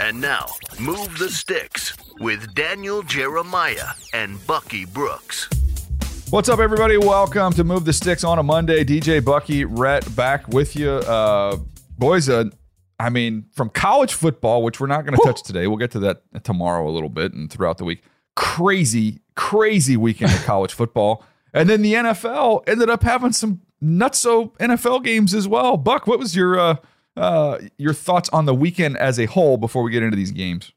And now, Move the Sticks with Daniel Jeremiah and Bucky Brooks. What's up, everybody? Welcome to Move the Sticks on a Monday. DJ, Bucky, Rhett back with you. Boys, from college football, which we're not going to touch today. We'll get to that tomorrow a little bit and throughout the week. Crazy, crazy weekend of college football. And then the NFL ended up having some nutso NFL games as well. Buck, what was your thoughts on the weekend as a whole before we get into these games?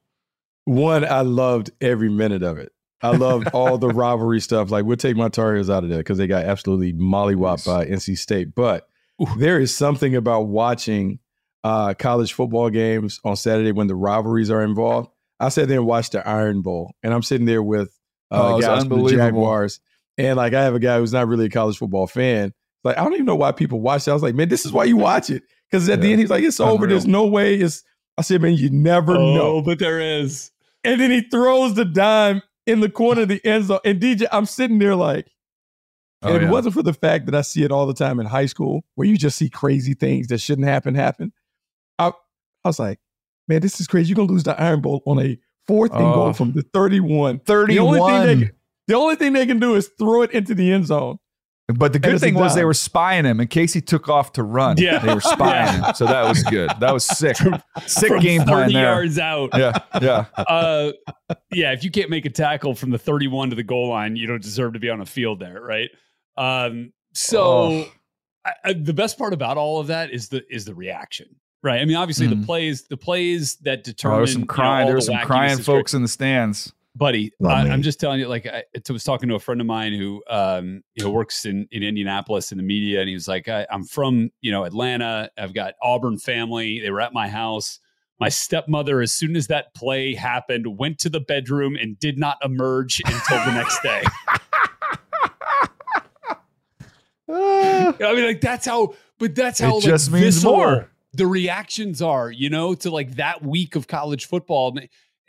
One, I loved every minute of it. I loved all the rivalry stuff. Like, we'll take my Tar Heels out of there because they got absolutely mollywopped by NC State. But there is something about watching college football games on Saturday when the rivalries are involved. I sat there and watched the Iron Bowl, and I'm sitting there with guys from the Jaguars. And like, I have a guy who's not really a college football fan. Like, I don't even know why people watch it. I was like, man, this is why you watch it. Because at the end, he's like, it's over. Unreal. There's no way. I said, man, you never know. But there is. And then he throws the dime in the corner of the end zone. And DJ, I'm sitting there like, it wasn't for the fact that I see it all the time in high school where you just see crazy things that shouldn't happen. I was like, man, this is crazy. You're going to lose the Iron Bowl on a fourth and goal from the 31. The only thing they can do is throw it into the end zone. But the good thing was they were spying him in case he took off to run. Yeah. They were spying him. So that was good. That was sick. Sick game plan there. 30 yards out. Yeah. Yeah. If you can't make a tackle from the 31 to the goal line, you don't deserve to be on a field there, right? The best part about all of that is the reaction, right? I mean, obviously the plays that determine. There was some crying folks in the stands. Buddy, I'm just telling you, like, I was talking to a friend of mine who works in Indianapolis in the media, and he was like, I'm from, Atlanta. I've got Auburn family. They were at my house. My stepmother, as soon as that play happened, went to the bedroom and did not emerge until the next day. That's how it means more. The reactions are, to like that week of college football.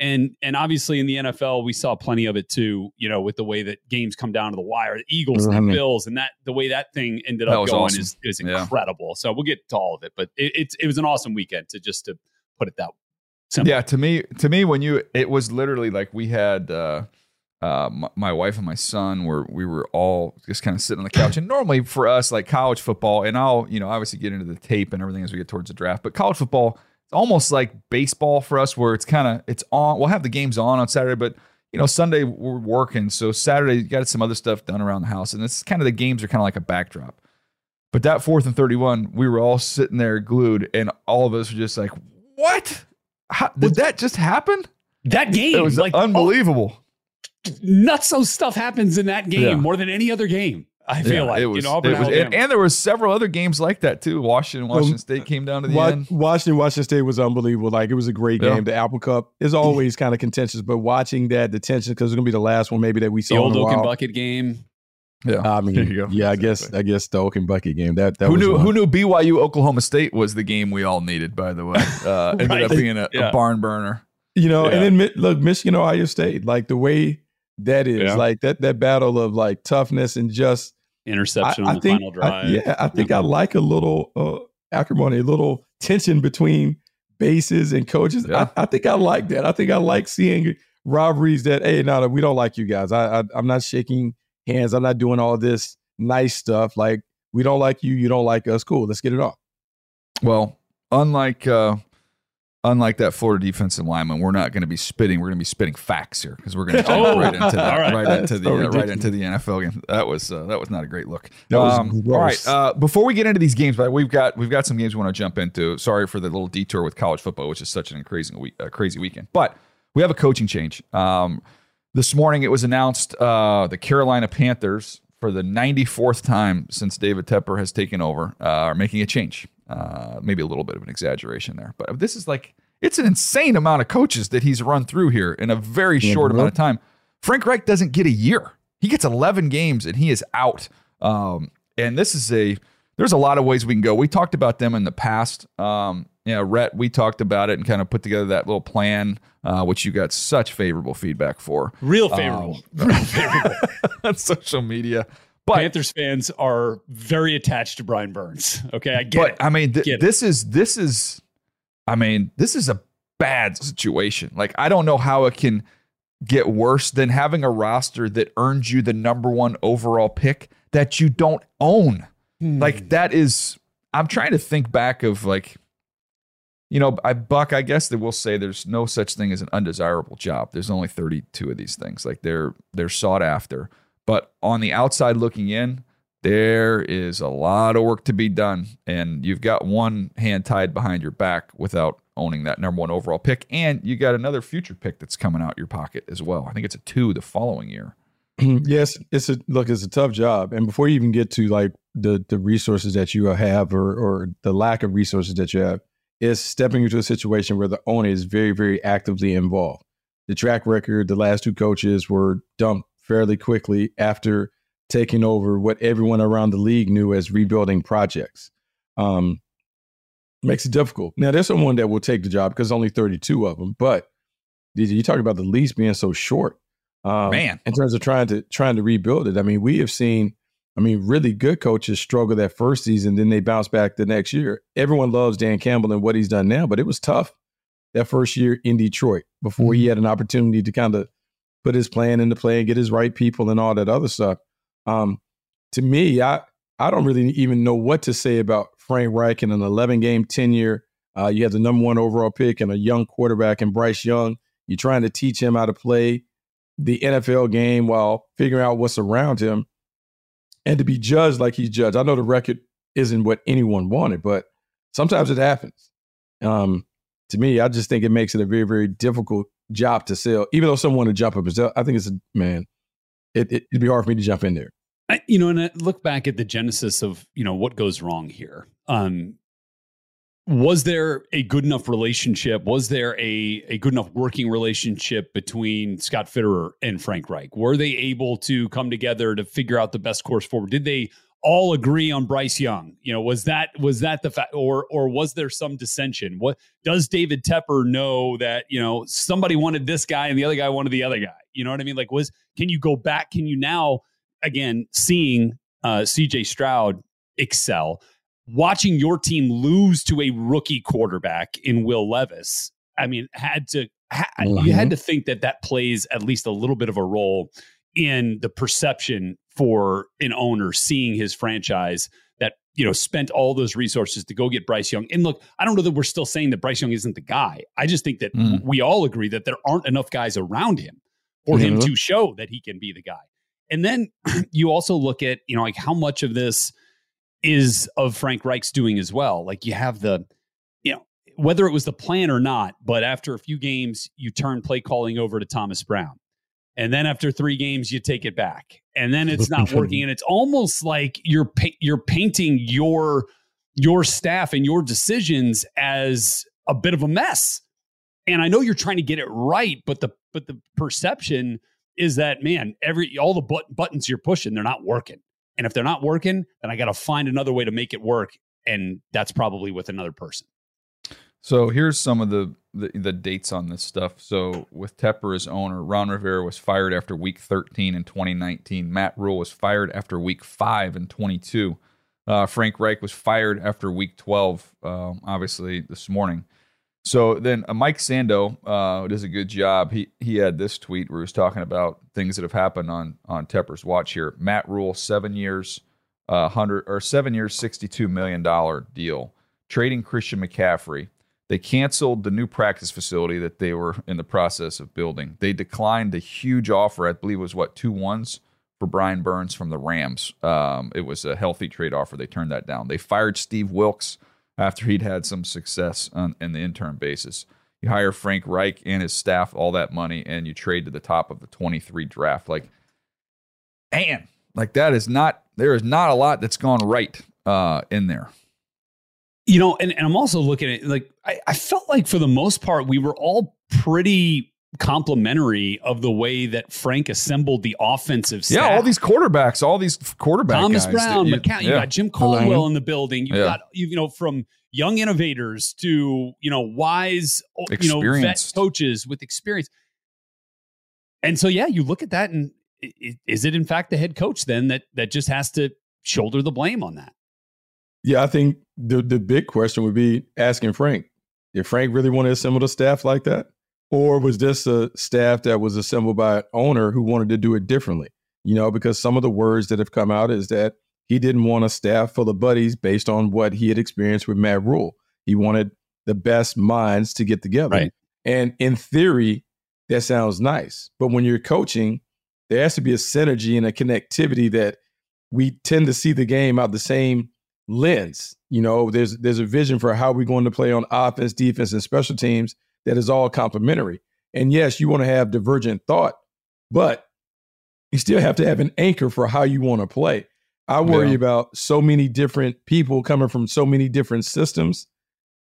And obviously in the NFL, we saw plenty of it too, with the way that games come down to the wire, the Eagles and the Bills, and the way that thing ended up going awesome. is incredible. Yeah. So we'll get to all of it, but it was an awesome weekend to put it that simple. Yeah. To me, it was literally like we had, my wife and my son we were all just kind of sitting on the couch, and normally for us, like college football, and I'll, obviously get into the tape and everything as we get towards the draft, but college football, almost like baseball for us, where it's on. We'll have the games on Saturday, but Sunday we're working, so Saturday you got some other stuff done around the house, and it's kind of the games are kind of like a backdrop. But that 4th and 31, we were all sitting there glued, and all of us were just like, "What? How, did that just happen? That game? It was like unbelievable. Nutso stuff happens in that game more than any other game." I feel like it was, and there were several other games like that too. Washington State came down to the end. Washington State was unbelievable. Like, it was a great game. The Apple Cup is always kind of contentious, but watching that, the tension, because it's going to be the last one maybe that we saw. The old Oaken Bucket game. Yeah, I mean, there you go. Yeah, I guess the Oaken Bucket game. That who knew BYU Oklahoma State was the game we all needed. By the way, ended up being a barn burner. And then look, Michigan, Ohio State, like the way. That is like that battle of like toughness and just interception on the final drive. I think I like a little acrimony, a little tension between bases and coaches. Yeah. I think I like that. I think I like seeing rivalries that, hey, no, we don't like you guys. I'm not shaking hands. I'm not doing all this nice stuff. Like, we don't like you. You don't like us. Cool. Let's get it off. Well, unlike that Florida defensive lineman, we're not going to be spitting. We're going to be spitting facts here, because we're going to jump right into that, right into the NFL game. That was not a great look. All right, before we get into these games, we've got some games we want to jump into. Sorry for the little detour with college football, which is such an crazy weekend. But we have a coaching change. This morning it was announced the Carolina Panthers, for the 94th time since David Tepper has taken over, are making a change. Maybe a little bit of an exaggeration there, but this is like It's an insane amount of coaches that he's run through here in a very short amount of time. Frank Reich doesn't get a year. He gets 11 games and he is out. And this is there's a lot of ways we can go. We talked about them in the past. Rhett, we talked about it and kind of put together that little plan, which you got such favorable feedback for. Real favorable. On social media. But Panthers fans are very attached to Brian Burns. Okay, I get it. But I mean, this is a bad situation. Like, I don't know how it can get worse than having a roster that earns you the #1 overall pick that you don't own. Like, that is, I'm trying to think back of, like, you know, Buck, I guess that we'll say there's no such thing as an undesirable job. There's only 32 of these things. Like, they're sought after. But on the outside looking in, there is a lot of work to be done. And you've got one hand tied behind your back without owning that #1 overall pick. And you got another future pick that's coming out your pocket as well. I think it's a 2 the following year. Yes, it's a tough job. And before you even get to, like, the resources that you have or the lack of resources that you have, is stepping into a situation where the owner is very, very actively involved. The track record, the last 2 coaches were dumped fairly quickly after taking over what everyone around the league knew as rebuilding projects. Makes it difficult. Now, there's someone that will take the job because only 32 of them, but you talk about the lease being so short. In terms of trying to rebuild it. I mean, we have seen, really good coaches struggle that first season, then they bounce back the next year. Everyone loves Dan Campbell and what he's done now, but it was tough that first year in Detroit before he had an opportunity to kind of put his plan into play and get his right people and all that other stuff. To me, I don't really even know what to say about Frank Reich in an 11-game tenure. You have the #1 overall pick and a young quarterback in Bryce Young. You're trying to teach him how to play the NFL game while figuring out what's around him and to be judged like he's judged. I know the record isn't what anyone wanted, but sometimes it happens. To me, I just think it makes it a very, very difficult job to sell, even though someone would jump up and sell. I think it'd be hard for me to jump in there. And I look back at the genesis of, what goes wrong here. Was there a good enough relationship? Was there a good enough working relationship between Scott Fitterer and Frank Reich? Were they able to come together to figure out the best course forward? Did they all agree on Bryce Young? Was that the fact, or was there some dissension? What does David Tepper know that, somebody wanted this guy and the other guy wanted the other guy? You know what I mean? Like, can you go back? Can you now, again, seeing C.J. Stroud excel, watching your team lose to a rookie quarterback in Will Levis, you had to think that plays at least a little bit of a role in the perception for an owner seeing his franchise that, spent all those resources to go get Bryce Young. And look, I don't know that we're still saying that Bryce Young isn't the guy. I just think that we all agree that there aren't enough guys around him for him to show that he can be the guy. And then you also look at, like, how much of this is of Frank Reich's doing as well. Like, you have whether it was the plan or not, but after a few games, you turn play calling over to Thomas Brown. And then after 3 games, you take it back. And then it's not working. And it's almost like you're painting your staff and your decisions as a bit of a mess. And I know you're trying to get it right, but the perception is that, man, all the buttons you're pushing, they're not working. And if they're not working, then I got to find another way to make it work. And that's probably with another person. So here's some of the dates on this stuff. So with Tepper as owner, Ron Rivera was fired after week 13 in 2019. Matt Rule was fired after week 5 in 22. Frank Reich was fired after week 12, obviously this morning. So then Mike Sando does a good job. He had this tweet where he was talking about things that have happened on Tepper's watch here. Matt Rule, 7 years, $62 million deal. Trading Christian McCaffrey. They canceled the new practice facility that they were in the process of building. They declined a huge offer. I believe it was 2 ones for Brian Burns from the Rams. It was a healthy trade offer. They turned that down. They fired Steve Wilks after he'd had some success in the interim basis. You hire Frank Reich and his staff, all that money, and you trade to the top of the 23 draft. There is not a lot that's gone right in there. You know, and I'm also looking at, like, I felt like for the most part, we were all pretty complimentary of the way that Frank assembled the offensive staff. Yeah, all these quarterback Thomas guys. Thomas Brown, McCown, you got Jim Caldwell in the building. You've got, you know, from young innovators to, you know, wise, vet coaches with experience. And so, yeah, you look at that, and is it in fact the head coach then that just has to shoulder the blame on that? Yeah, I think the big question would be asking Frank. Did Frank really want to assemble a staff like that? Or was this a staff that was assembled by an owner who wanted to do it differently? You know, because some of the words that have come out is that he didn't want a staff full of buddies based on what he had experienced with Matt Rule. He wanted the best minds to get together. Right. And in theory, that sounds nice. But when you're coaching, there has to be a synergy and a connectivity that we tend to see the game out the same lens. You know, there's a vision for how we're going to play on offense, defense, and special teams that is all complementary. And yes, you want to have divergent thought, but you still have to have an anchor for how you want to play. I worry about so many different people coming from so many different systems.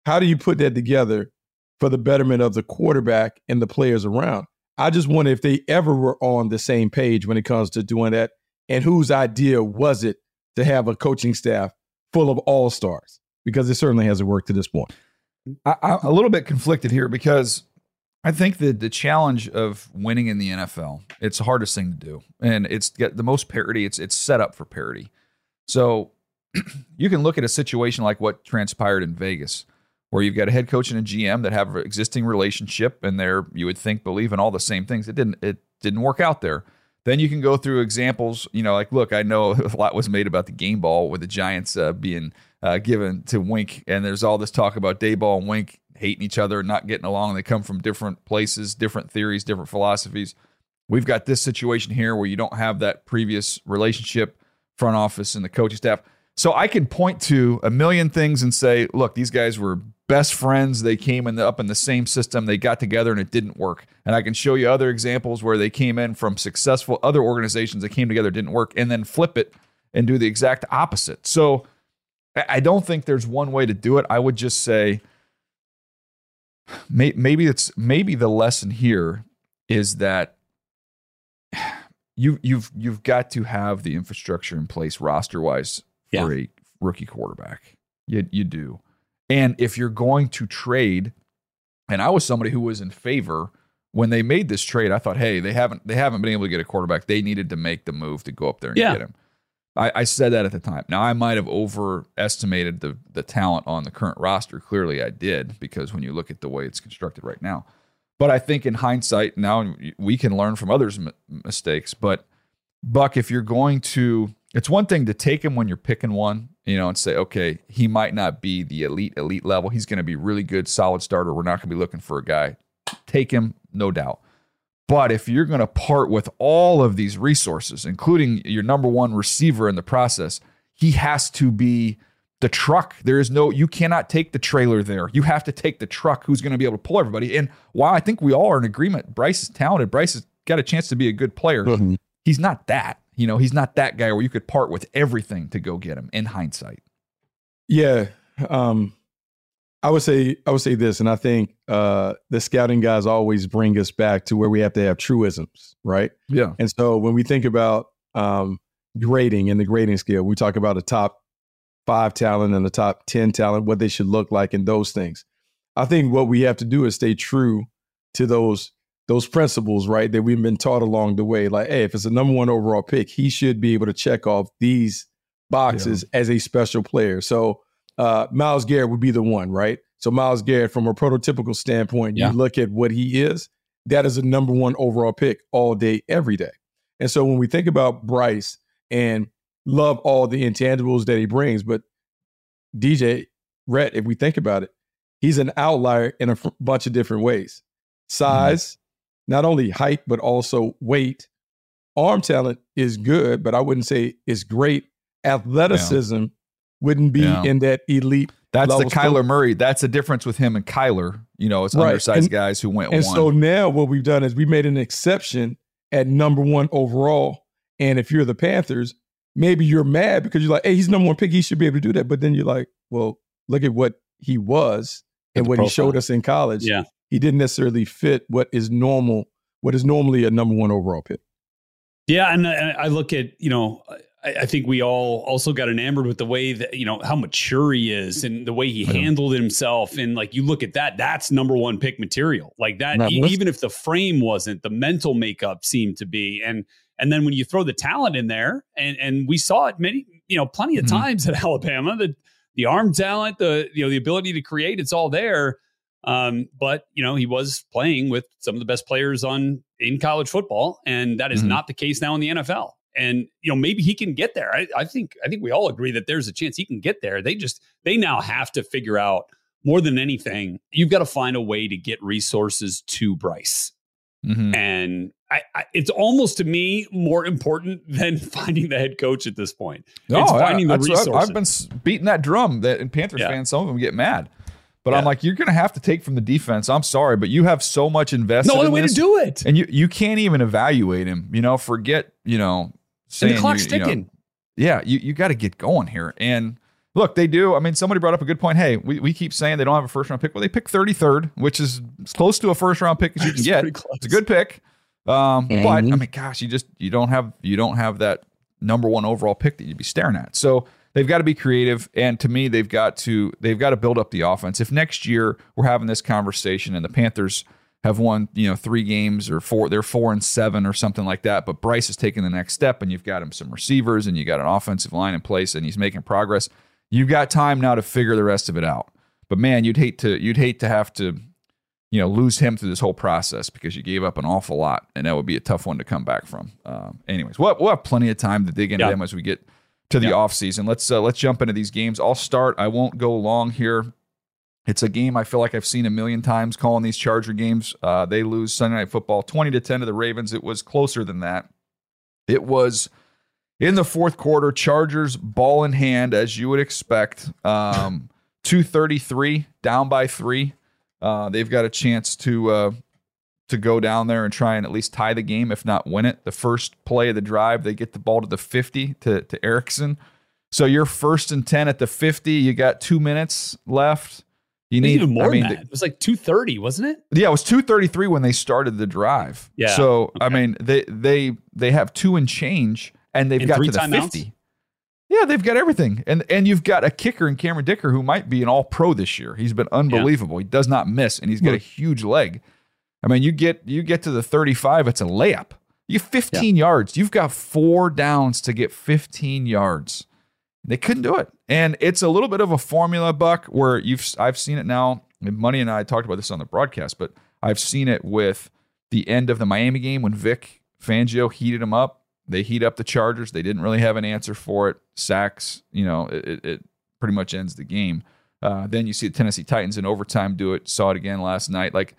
How do you put that together for the betterment of the quarterback and the players around? I just wonder if they ever were on the same page when it comes to doing that, and whose idea was it to have a coaching staff full of all-stars, because it certainly hasn't worked to this point. I'm a little bit conflicted here because I think that the challenge of winning in the NFL, it's the hardest thing to do, and it's got the most parity. It's set up for parity. So you can look at a situation like what transpired in Vegas, where you've got a head coach and a GM that have an existing relationship, and they're, you would think, believe in all the same things. It didn't work out there. Then you can go through examples, you know, like, look, I know a lot was made about the game ball with the Giants being given to Wink. And there's all this talk about Dayball and Wink hating each other and not getting along. They come from different places, different theories, different philosophies. We've got this situation here where you don't have that previous relationship, front office and the coaching staff. So I can point to a million things and say, look, these guys were best friends. They came up in the same system. They got together and it didn't work. And I can show you other examples where they came in from successful other organizations that came together, didn't work, and then flip it and do the exact opposite. So I don't think there's one way to do it. I would just say maybe the lesson here is that you've got to have the infrastructure in place roster-wise for a rookie quarterback. You do. And if you're going to trade, and I was somebody who was in favor when they made this trade, I thought, hey, they haven't been able to get a quarterback. They needed to make the move to go up there and get him. I said that at the time. Now, I might have overestimated the talent on the current roster. Clearly, I did, because when you look at the way it's constructed right now. But I think in hindsight, now we can learn from others' mistakes. But, Buck, if you're going to... It's one thing to take him when you're picking one, you know, and say, okay, he might not be the elite level. He's going to be really good, solid starter. We're not going to be looking for a guy. Take him, no doubt. But if you're going to part with all of these resources, including your number one receiver in the process, he has to be the truck. There is no, you cannot take the trailer there. You have to take the truck who's going to be able to pull everybody. And while I think we all are in agreement, Bryce is talented. Bryce has got a chance to be a good player. Mm-hmm. He's not that. You know, he's not that guy where you could part with everything to go get him in hindsight. Yeah. I would say this, and I think the scouting guys always bring us back to where we have to have truisms, right? Yeah. And so when we think about grading and the grading scale, we talk about a top 5 talent and the top 10 talent, what they should look like and those things. I think what we have to do is stay true to those principles, right, that we've been taught along the way. Like, hey, if it's a number 1 overall pick, he should be able to check off these boxes as a special player. So Myles Garrett would be the one, right? So Myles Garrett, from a prototypical standpoint, you look at what he is, that is a number 1 overall pick all day, every day. And so when we think about Bryce and love all the intangibles that he brings, but DJ, Rhett, if we think about it, he's an outlier in a bunch of different ways. Size, not only height, but also weight. Arm talent is good, but I wouldn't say it's great. Athleticism wouldn't be in that elite. That's the Kyler Murray. That's the difference with him and Kyler. You know, it's undersized guys who went one. And so now what we've done is we made an exception at number 1 overall. And if you're the Panthers, maybe you're mad because you're like, hey, he's number 1 pick. He should be able to do that. But then you're like, well, look at what he was and what he showed us in college, he didn't necessarily fit what is normal, what is normally a number one overall pick. Yeah, and I look at, you know, I think we all also got enamored with the way that, you know, how mature he is and the way he handled himself. And like, you look at that, that's number one pick material like that. Even if the frame wasn't, the mental makeup seemed to be. And then when you throw the talent in there, and we saw it many, you know, plenty of times at Alabama, the arm talent, the ability to create, it's all there. But you know, he was playing with some of the best players in college football, and that is not the case now in the NFL. And, you know, maybe he can get there. I think we all agree that there's a chance he can get there. They now have to figure out, more than anything, you've got to find a way to get resources to Bryce. And it's almost, to me, more important than finding the head coach at this point. No, it's finding the resources. I've been beating that drum that in Panthers fans, some of them get mad. But I'm like, you're going to have to take from the defense. I'm sorry, but you have so much invested. No other way to do it. And you can't even evaluate him, you know, forget, you know, and the clock's ticking. You know, you got to get going here. And look, they do. I mean, somebody brought up a good point. Hey, we keep saying they don't have a first-round pick. Well, they pick 33rd, which is as close to a first-round pick as you can get. It's a good pick. But, I mean, gosh, you don't have that number one overall pick that you'd be staring at. So they've got to be creative. And to me, they've got to build up the offense. If next year we're having this conversation and the Panthers have won, you know, 3 games or 4, they're 4-7 or something like that, but Bryce has taken the next step and you've got him some receivers and you got an offensive line in place and he's making progress, you've got time now to figure the rest of it out. But man, you'd hate to have to, you know, lose him through this whole process, because you gave up an awful lot, and that would be a tough one to come back from. Anyways, we'll have plenty of time to dig into them as we get to the offseason. Let's jump into these games. I'll start. I won't go long here. It's a game I feel like I've seen a million times calling these Charger games. They lose Sunday Night Football 20-10 to the Ravens. It was closer than that. It was in the fourth quarter, Chargers ball in hand, as you would expect. 2:33, down by 3. They've got a chance to go down there and try and at least tie the game, if not win it. The first play of the drive, they get the ball to the 50 to Erickson. So you're 1st and 10 at the 50. You got 2 minutes left. You need even more. I mean, than that. It was like 2:30, wasn't it? Yeah, it was 2:33 when they started the drive. Yeah. So okay. I mean, they have 2 and change, and they've got to the 50. Outs? Yeah, they've got everything, and you've got a kicker in Cameron Dicker who might be an All-Pro this year. He's been unbelievable. Yeah. He does not miss, and he's got a huge leg. I mean, you get to the 35, it's a layup. You get 15 yards. You've got 4 downs to get 15 yards. They couldn't do it. And it's a little bit of a formula, Buck, where I've seen it now. Money and I talked about this on the broadcast, but I've seen it with the end of the Miami game when Vic Fangio heated them up. They heat up the Chargers. They didn't really have an answer for it. Sacks, you know, it pretty much ends the game. Then you see the Tennessee Titans in overtime do it. Saw it again last night. Like,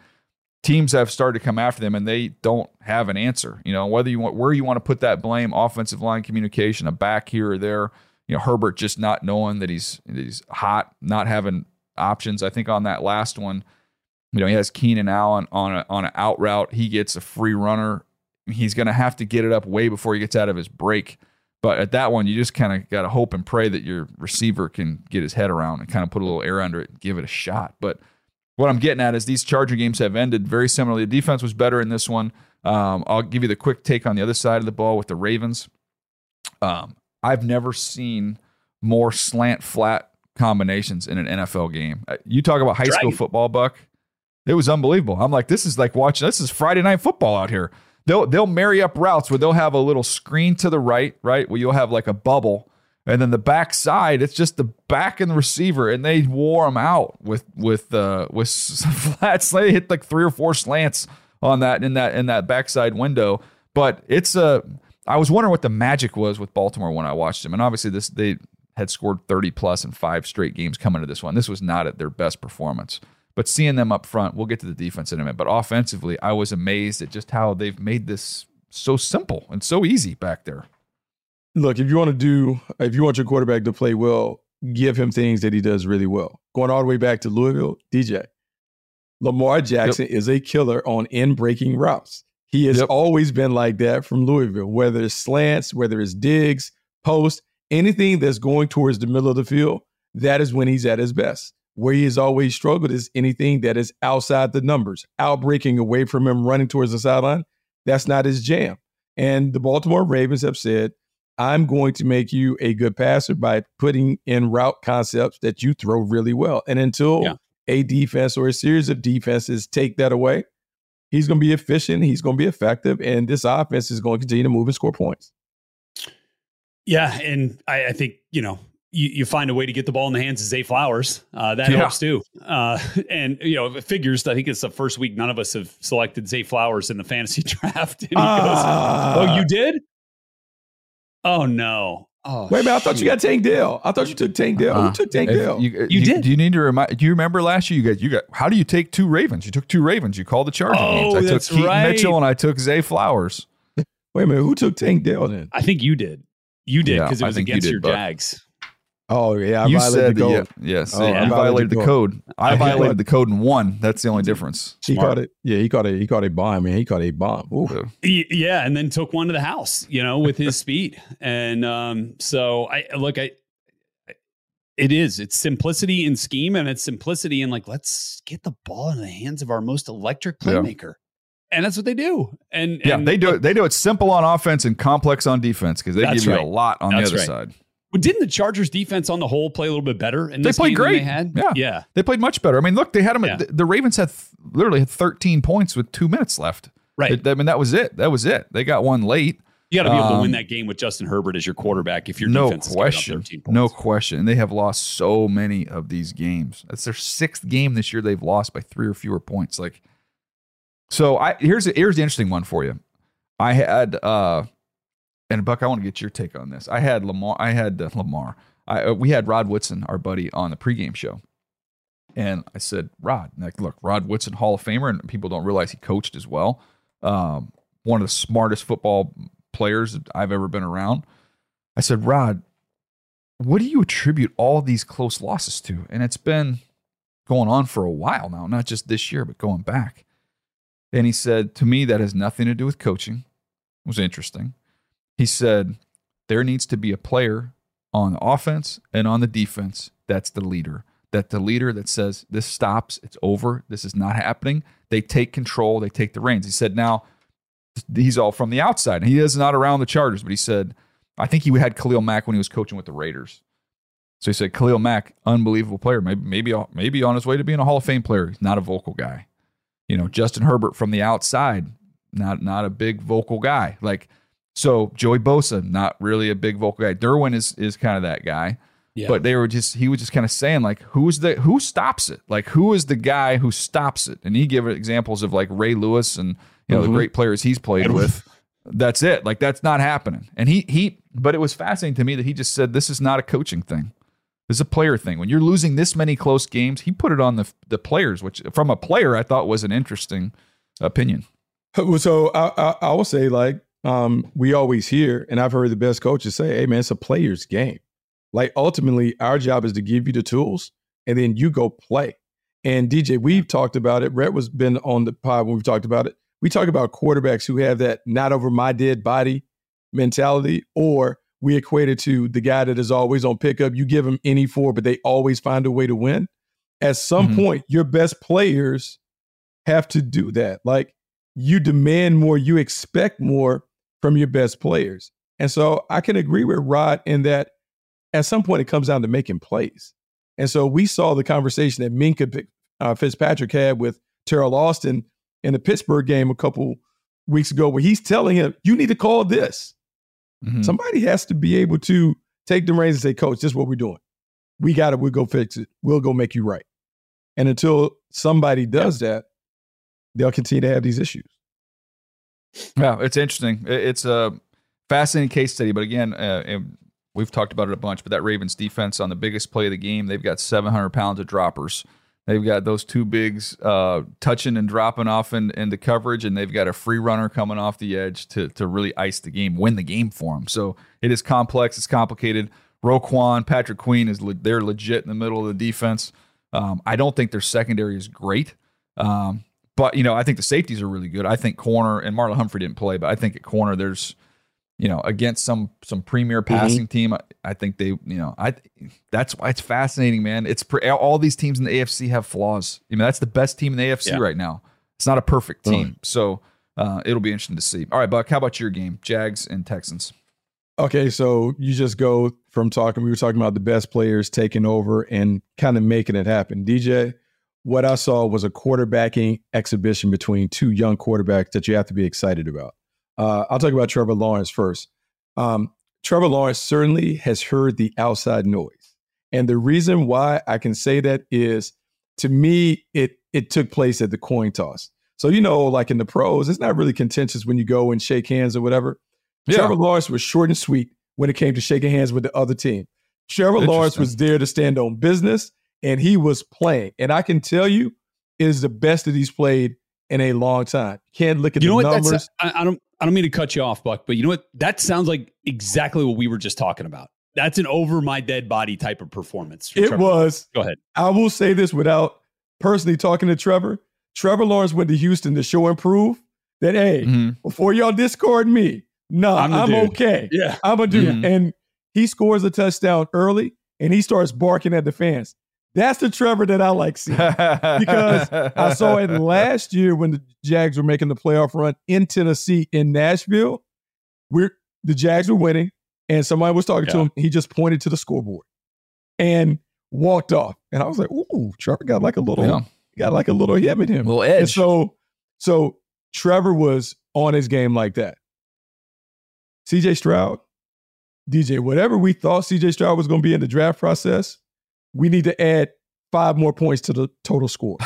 teams have started to come after them, and they don't have an answer. You know, whether you want, where you want to put that blame, offensive line communication, a back here or there. You know, Herbert just not knowing that he's hot, not having options. I think on that last one, you know, he has Keenan Allen on an out route. He gets a free runner. He's going to have to get it up way before he gets out of his break. But at that one, you just kind of got to hope and pray that your receiver can get his head around and kind of put a little air under it and give it a shot. But what I'm getting at is these Charger games have ended very similarly. The defense was better in this one. I'll give you the quick take on the other side of the ball with the Ravens. I've never seen more slant flat combinations in an NFL game. You talk about high school football, Buck. It was unbelievable. I'm like, this is Friday Night Football out here. They'll marry up routes where they'll have a little screen to the right, where you'll have like a bubble, and then the backside, it's just the back and the receiver, and they wore them out with flats. They hit like 3 or 4 slants on that in that backside window. But it's a I was wondering what the magic was with Baltimore when I watched them. And obviously they had scored 30+ in 5 straight games coming to this one. This was not at their best performance. But seeing them up front, we'll get to the defense in a minute. But offensively, I was amazed at just how they've made this so simple and so easy back there. Look, if you want your quarterback to play well, give him things that he does really well. Going all the way back to Louisville, DJ, Lamar Jackson is a killer on end-breaking routes. He has always been like that from Louisville, whether it's slants, whether it's digs, posts, anything that's going towards the middle of the field, that is when he's at his best. Where he has always struggled is anything that is outside the numbers, outbreaking away from him, running towards the sideline. That's not his jam. And the Baltimore Ravens have said, I'm going to make you a good passer by putting in route concepts that you throw really well. And until a defense or a series of defenses take that away, he's going to be efficient. He's going to be effective. And this offense is going to continue to move and score points. Yeah. And I think, you know, you find a way to get the ball in the hands of Zay Flowers. That helps too. And, you know, it figures, I think it's the first week none of us have selected Zay Flowers in the fantasy draft. And he goes, oh, you did? Oh, no. Oh, wait a minute! I thought you got Tank Dell. I thought you took Tank Dell. Who took Tank Dell? You did. Do you need to remind? Do you remember last year? You got. How do you take two Ravens? You took two Ravens. You called the Chargers. Oh, I took Keaton Mitchell and I took Zay Flowers. Wait a minute. Who took Tank Dell then? I think you did. You did because it was against your Jags. Oh yeah, you said the code. Yes, I violated the code. I violated the code and won. That's the only difference. He caught it. Yeah, he caught a bomb. Man, he caught a bomb. Yeah, and then took one to the house. You know, with his speed. And so it's simplicity in scheme and it's simplicity in like let's get the ball in the hands of our most electric playmaker. Yeah. And that's what they do. And they do it. They do it simple on offense and complex on defense because they give you a lot on the other side. But didn't the Chargers defense on the whole play a little bit better? And they played great. They had? Yeah. They played much better. I mean, look, they had them. Yeah. The Ravens had literally had 13 points with 2 minutes left. Right. I mean, that was it. They got one late. You got to be able to win that game with Justin Herbert as your quarterback if your defense is going up 13 points. No question. And they have lost so many of these games. That's their sixth game this year they've lost by 3 or fewer points. Like, so here's the interesting one for you. I had and Buck, I want to get your take on this. We had Rod Woodson, our buddy, on the pregame show. And I said, Rod, like, look, Rod Woodson, Hall of Famer, and people don't realize he coached as well. One of the smartest football players I've ever been around. I said, Rod, what do you attribute all these close losses to? And it's been going on for a while now, not just this year, but going back. And he said, to me, that has nothing to do with coaching. It was interesting. He said, there needs to be a player on offense and on the defense that's the leader. That the leader that says, this stops, it's over, this is not happening. They take control, they take the reins. He said, now, he's all from the outside. And he is not around the Chargers, but he said, I think he had Khalil Mack when he was coaching with the Raiders. So he said, Khalil Mack, unbelievable player, maybe on his way to being a Hall of Fame player. He's not a vocal guy. You know, Justin Herbert from the outside, not a big vocal guy. Like, so Joey Bosa, not really a big vocal guy. Derwin is kind of that guy, but he was just kind of saying like, who stops it? Like, who is the guy who stops it? And he gave examples of like Ray Lewis and the great players he's played with. That's it. Like, that's not happening. And but it was fascinating to me that he just said, this is not a coaching thing. This is a player thing. When you're losing this many close games, he put it on the players, which from a player, I thought was an interesting opinion. So I will say like, we always hear, and I've heard the best coaches say, hey, man, it's a player's game. Like, ultimately, our job is to give you the tools, and then you go play. And, DJ, we've talked about it. Rhett was been on the pod when we've talked about it. We talk about quarterbacks who have that not over my dead body mentality, or we equate it to the guy that is always on pickup. You give them any four, but they always find a way to win. At some point, your best players have to do that. Like, you demand more, you expect more from your best players. And so I can agree with Rod in that at some point it comes down to making plays. And so we saw the conversation that Minka Fitzpatrick had with Terrell Austin in the Pittsburgh game a couple weeks ago, where he's telling him, you need to call this. Mm-hmm. Somebody has to be able to take the reins and say, coach, this is what we're doing. We got it. We'll go fix it. We'll go make you right. And until somebody does that, they'll continue to have these issues. Yeah, it's interesting. It's a fascinating case study, but again, we've talked about it a bunch, but that Ravens defense on the biggest play of the game, they've got 700 pounds of droppers. They've got those two bigs touching and dropping off into coverage, and they've got a free runner coming off the edge to really ice the game, win the game for them. So it is complex. It's complicated. Roquan, Patrick Queen, they're legit in the middle of the defense. I don't think their secondary is great. But, I think the safeties are really good. I think corner, and Marlon Humphrey didn't play, but I think at corner, there's against some premier passing team. I think they, that's why it's fascinating, man. It's all these teams in the AFC have flaws. That's the best team in the AFC right now. It's not a perfect team. So it'll be interesting to see. All right, Buck, how about your game? Jags and Texans. Okay, so you just go from we were talking about the best players taking over and kind of making it happen. DJ, what I saw was a quarterbacking exhibition between two young quarterbacks that you have to be excited about. I'll talk about Trevor Lawrence first. Trevor Lawrence certainly has heard the outside noise. And the reason why I can say that is, to me, it took place at the coin toss. So, like in the pros, it's not really contentious when you go and shake hands or whatever. Yeah. Trevor Lawrence was short and sweet when it came to shaking hands with the other team. Trevor Lawrence was there to stand on business, and he was playing. And I can tell you, it is the best that he's played in a long time. Can't look at the numbers. I don't mean to cut you off, Buck, but you know what? That sounds like exactly what we were just talking about. That's an over my dead body type of performance. It was. Go ahead. I will say this without personally talking to Trevor. Trevor Lawrence went to Houston to show and prove that, hey, before y'all discord me, I'm okay. Yeah. I'm a dude. Mm-hmm. And he scores a touchdown early and he starts barking at the fans. That's the Trevor that I like seeing, because I saw it last year when the Jags were making the playoff run in Tennessee, in Nashville, where the Jags were winning and somebody was talking to him. He just pointed to the scoreboard and walked off. And I was like, ooh, Trevor got like a little, him in him. A little edge. And so Trevor was on his game like that. C.J. Stroud, DJ, whatever we thought C.J. Stroud was going to be in the draft process, we need to add 5 more points to the total score.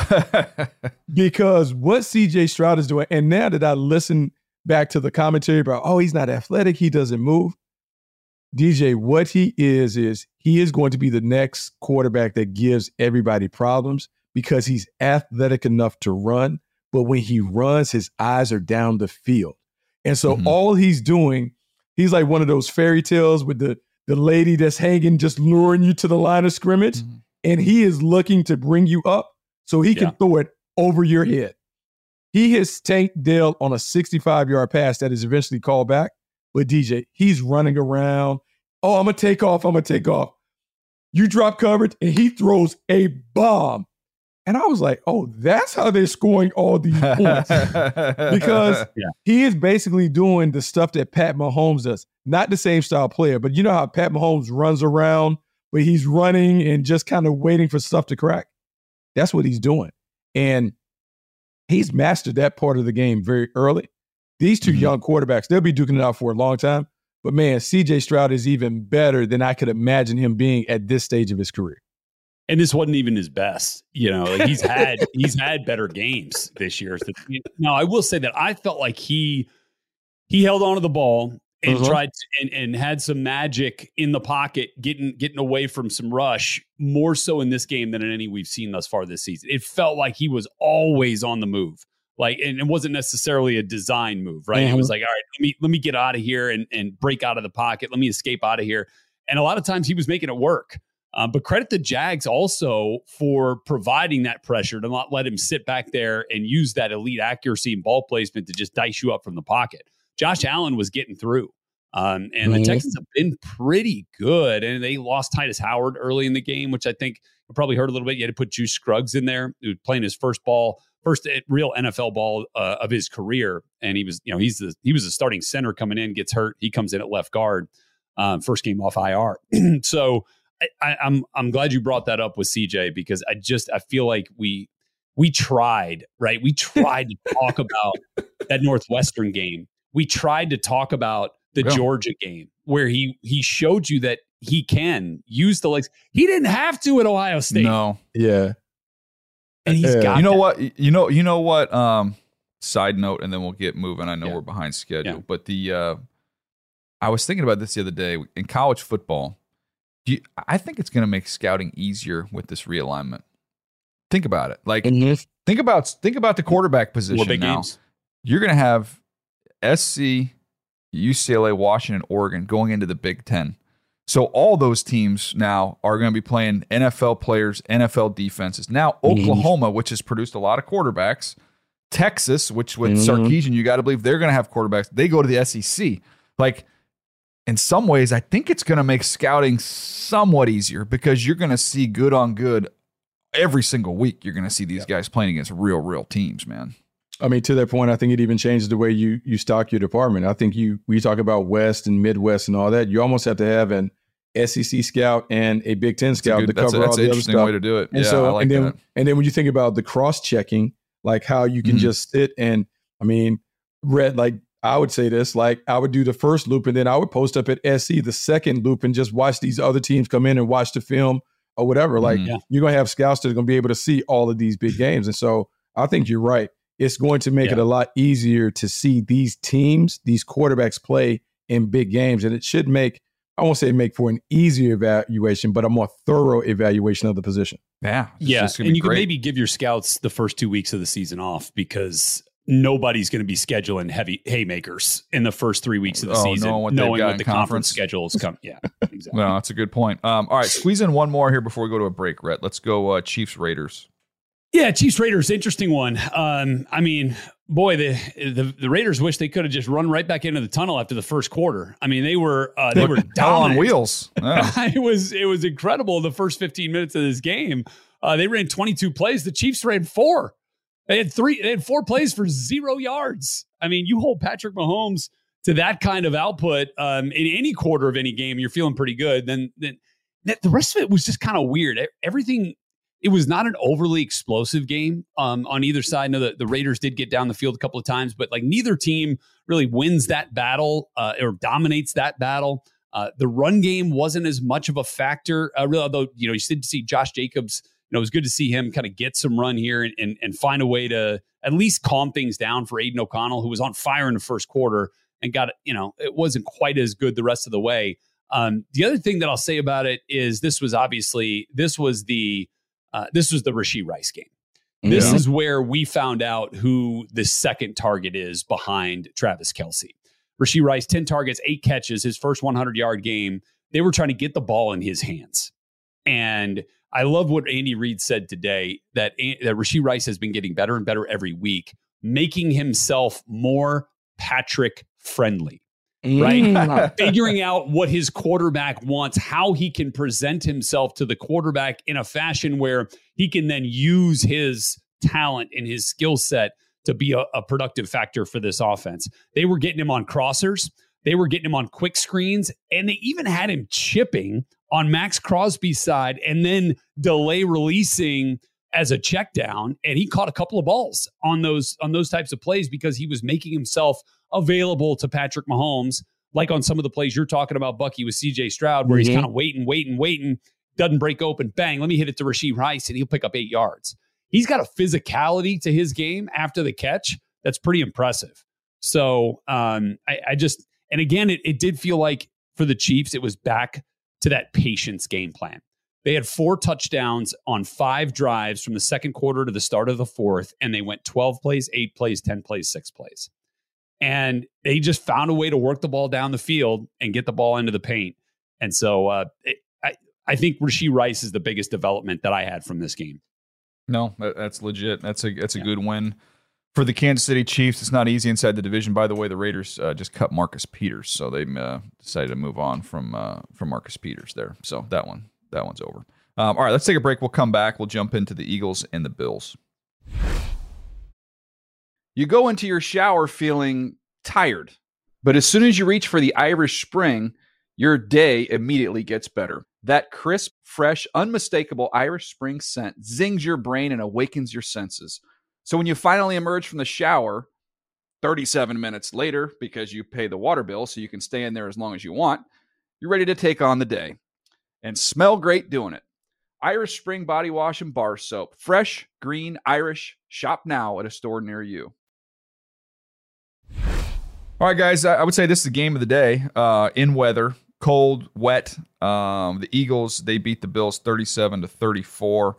Because what C.J. Stroud is doing, and now that I listen back to the commentary about, he's not athletic, he doesn't move. DJ, what he is he is going to be the next quarterback that gives everybody problems, because he's athletic enough to run, but when he runs, his eyes are down the field. And so all he's doing, he's like one of those fairy tales with the lady that's hanging, just luring you to the line of scrimmage, and he is looking to bring you up so he can throw it over your head. He hits Tank Dell on a 65-yard pass that is eventually called back, but DJ, he's running around. I'm going to take off. You drop coverage, and he throws a bomb. And I was like, that's how they're scoring all these points. Because he is basically doing the stuff that Pat Mahomes does. Not the same style player, but you know how Pat Mahomes runs around, but he's running and just kind of waiting for stuff to crack? That's what he's doing. And he's mastered that part of the game very early. These two young quarterbacks, they'll be duking it out for a long time. But man, C.J. Stroud is even better than I could imagine him being at this stage of his career. And this wasn't even his best, he's had, better games this year. Now, I will say that I felt like he held onto the ball and tried to, and had some magic in the pocket, getting away from some rush, more so in this game than in any we've seen thus far this season. It felt like he was always on the move, like, and it wasn't necessarily a design move, right? It was like, all right, let me get out of here and break out of the pocket. Let me escape out of here. And a lot of times he was making it work. But credit the Jags also for providing that pressure to not let him sit back there and use that elite accuracy and ball placement to just dice you up from the pocket. Josh Allen was getting through. And the Texans have been pretty good. And they lost Titus Howard early in the game, which I think you probably heard a little bit. You had to put Juice Scruggs in there, who was playing his first real NFL ball of his career. And he was, he was a starting center coming in, gets hurt. He comes in at left guard, first game off IR. So, I'm glad you brought that up with CJ, because I feel like we tried, right? We tried to talk about that Northwestern game. We tried to talk about the Georgia game, where he showed you that he can use the legs. He didn't have to at Ohio State. No. Yeah. And he's got what? You know what? Side note, and then we'll get moving. I know we're behind schedule, but I was thinking about this the other day in college football. I think it's going to make scouting easier with this realignment. Think about it. Like, think about the quarterback position now. Games. You're going to have SC, UCLA, Washington, Oregon going into the Big Ten. So all those teams now are going to be playing NFL players, NFL defenses. Now Oklahoma, which has produced a lot of quarterbacks, Texas, which with Sarkisian, you got to believe they're going to have quarterbacks. They go to the SEC. Like, in some ways, I think it's going to make scouting somewhat easier because you're going to see good on good every single week. You're going to see these guys playing against real teams, man. I mean, to that point, I think it even changes the way you stock your department. I think we talk about West and Midwest and all that. You almost have to have an SEC scout and a Big Ten scout to cover all the other stuff. That's an interesting way to do it. And yeah, so, I like that. And then when you think about the cross-checking, like how you can just sit and, I mean, Red, like I would say this, like I would do the first loop and then I would post up at SC the second loop and just watch these other teams come in and watch the film or whatever. Like you're going to have scouts that are going to be able to see all of these big games. And so I think you're right. It's going to make it a lot easier to see these teams, these quarterbacks play in big games. And it should make, I won't say make for an easier evaluation, but a more thorough evaluation of the position. Yeah. Yeah. And you can maybe give your scouts the first 2 weeks of the season off because nobody's going to be scheduling heavy haymakers in the first 3 weeks of the season, knowing what the conference schedule is coming. Yeah, exactly. No, that's a good point. All right, squeeze in one more here before we go to a break, Rhett. Let's go Chiefs Raiders. Yeah, Chiefs Raiders, interesting one. I mean, boy, the Raiders wish they could have just run right back into the tunnel after the first quarter. I mean, they were dominant on wheels. Yeah. It was incredible the first 15 minutes of this game. They ran 22 plays. The Chiefs ran 4. They had 4 plays for 0 yards. I mean, you hold Patrick Mahomes to that kind of output in any quarter of any game, you're feeling pretty good. Then the rest of it was just kind of weird. Everything. It was not an overly explosive game on either side. No, the Raiders did get down the field a couple of times, but like neither team really wins that battle or dominates that battle. The run game wasn't as much of a factor, really. Although you did see Josh Jacobs. It was good to see him kind of get some run here and find a way to at least calm things down for Aiden O'Connell, who was on fire in the first quarter and got, it wasn't quite as good the rest of the way. The other thing that I'll say about it is this was the Rashee Rice game. This is where we found out who the second target is behind Travis Kelce. Rashee Rice, 10 targets, 8 catches, his first 100-yard game. They were trying to get the ball in his hands. And I love what Andy Reid said today, that Rashee Rice has been getting better and better every week, making himself more Patrick friendly, right? Figuring out what his quarterback wants, how he can present himself to the quarterback in a fashion where he can then use his talent and his skill set to be a productive factor for this offense. They were getting him on crossers. They were getting him on quick screens, and they even had him chipping on Max Crosby's side and then delay releasing as a check down. And he caught a couple of balls on those types of plays because he was making himself available to Patrick Mahomes, like on some of the plays you're talking about, Bucky, with C.J. Stroud, where he's kind of waiting, doesn't break open, bang, let me hit it to Rashee Rice, and he'll pick up 8 yards. He's got a physicality to his game after the catch that's pretty impressive. So and again, it did feel like for the Chiefs, it was back to that patience game plan. They had 4 touchdowns on 5 drives from the second quarter to the start of the fourth, and they went 12 plays, 8 plays, 10 plays, 6 plays. And they just found a way to work the ball down the field and get the ball into the paint. And so I think Rashee Rice is the biggest development that I had from this game. No, that's legit. That's a good win. For the Kansas City Chiefs, it's not easy inside the division. By the way, the Raiders just cut Marcus Peters, so they decided to move on from Marcus Peters there. So that one's over. All right, let's take a break. We'll come back. We'll jump into the Eagles and the Bills. You go into your shower feeling tired, but as soon as you reach for the Irish Spring, your day immediately gets better. That crisp, fresh, unmistakable Irish Spring scent zings your brain and awakens your senses. So when you finally emerge from the shower 37 minutes later, because you pay the water bill so you can stay in there as long as you want, you're ready to take on the day and smell great doing it. Irish Spring Body Wash and Bar Soap. Fresh, green, Irish. Shop now at a store near you. All right, guys, I would say this is the game of the day in weather. Cold, wet. The Eagles, they beat the Bills 37-34.